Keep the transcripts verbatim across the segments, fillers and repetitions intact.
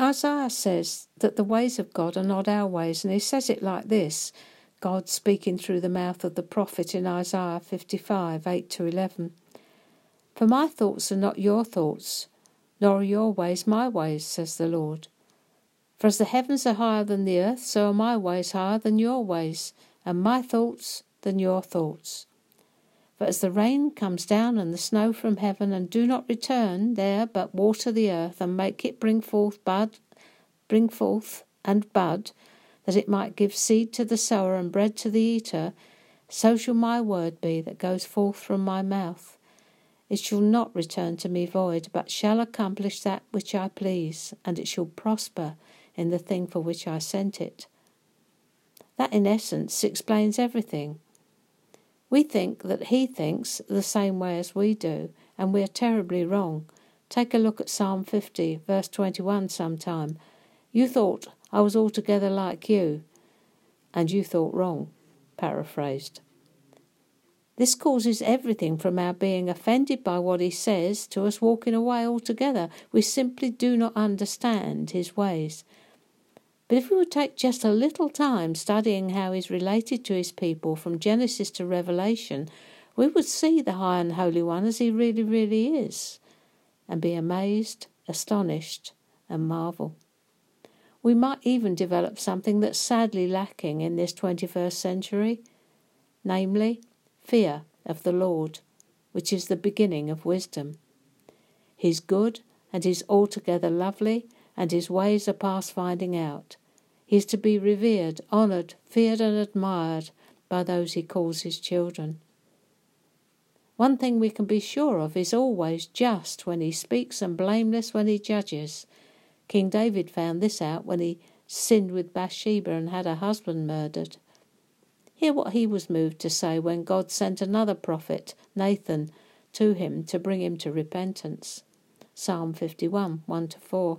Isaiah says that the ways of God are not our ways, and he says it like this, God speaking through the mouth of the prophet in Isaiah fifty-five, eight to eleven. For my thoughts are not your thoughts, nor are your ways my ways, says the Lord. For as the heavens are higher than the earth, so are my ways higher than your ways, and my thoughts than your thoughts. For as the rain comes down and the snow from heaven, and do not return there, but water the earth, and make it bring forth bud, bring forth and bud, that it might give seed to the sower and bread to the eater, so shall my word be that goes forth from my mouth. It shall not return to me void, but shall accomplish that which I please, and it shall prosper in the thing for which I sent it. That, in essence, explains everything. We think that he thinks the same way as we do, and we are terribly wrong. Take a look at Psalm fifty, verse twenty-one sometime. You thought I was altogether like you, and you thought wrong, paraphrased. This causes everything from our being offended by what he says to us walking away altogether. We simply do not understand his ways. But if we would take just a little time studying how he's related to his people from Genesis to Revelation, we would see the High and Holy One as he really, really is, and be amazed, astonished, and marvel. We might even develop something that's sadly lacking in this twenty-first century, namely, fear of the Lord, which is the beginning of wisdom. He's good, and he's altogether lovely, and his ways are past finding out. He is to be revered, honoured, feared and admired by those he calls his children. One thing we can be sure of is always just when he speaks and blameless when he judges. King David found this out when he sinned with Bathsheba and had her husband murdered. Hear what he was moved to say when God sent another prophet, Nathan, to him to bring him to repentance. Psalm fifty-one, one to four.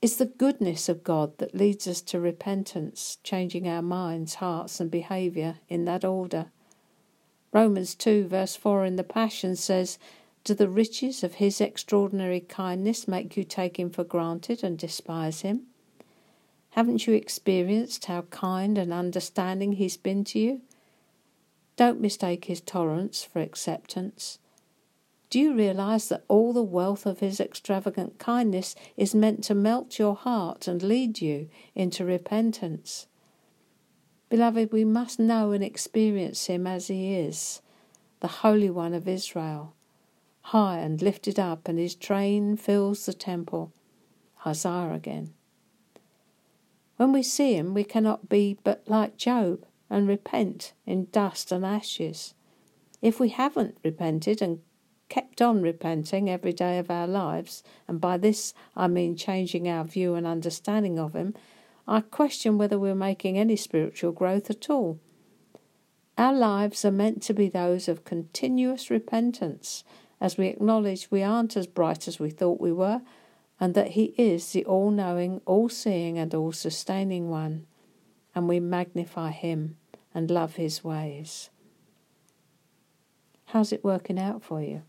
It's the goodness of God that leads us to repentance, changing our minds, hearts and behaviour in that order. Romans two verse four in the Passion says, Do the riches of his extraordinary kindness make you take him for granted and despise him? Haven't you experienced how kind and understanding he's been to you? Don't mistake his tolerance for acceptance. Do you realise that all the wealth of his extravagant kindness is meant to melt your heart and lead you into repentance? Beloved, we must know and experience him as he is, the Holy One of Israel, high and lifted up, and his train fills the temple. Isaiah again. When we see him, we cannot be but like Job and repent in dust and ashes. If we haven't repented and kept on repenting every day of our lives, and by this I mean changing our view and understanding of him, I question whether we're making any spiritual growth at all. Our lives are meant to be those of continuous repentance, as we acknowledge we aren't as bright as we thought we were, and that he is the all-knowing, all-seeing and all-sustaining one, and we magnify him and love his ways. How's it working out for you?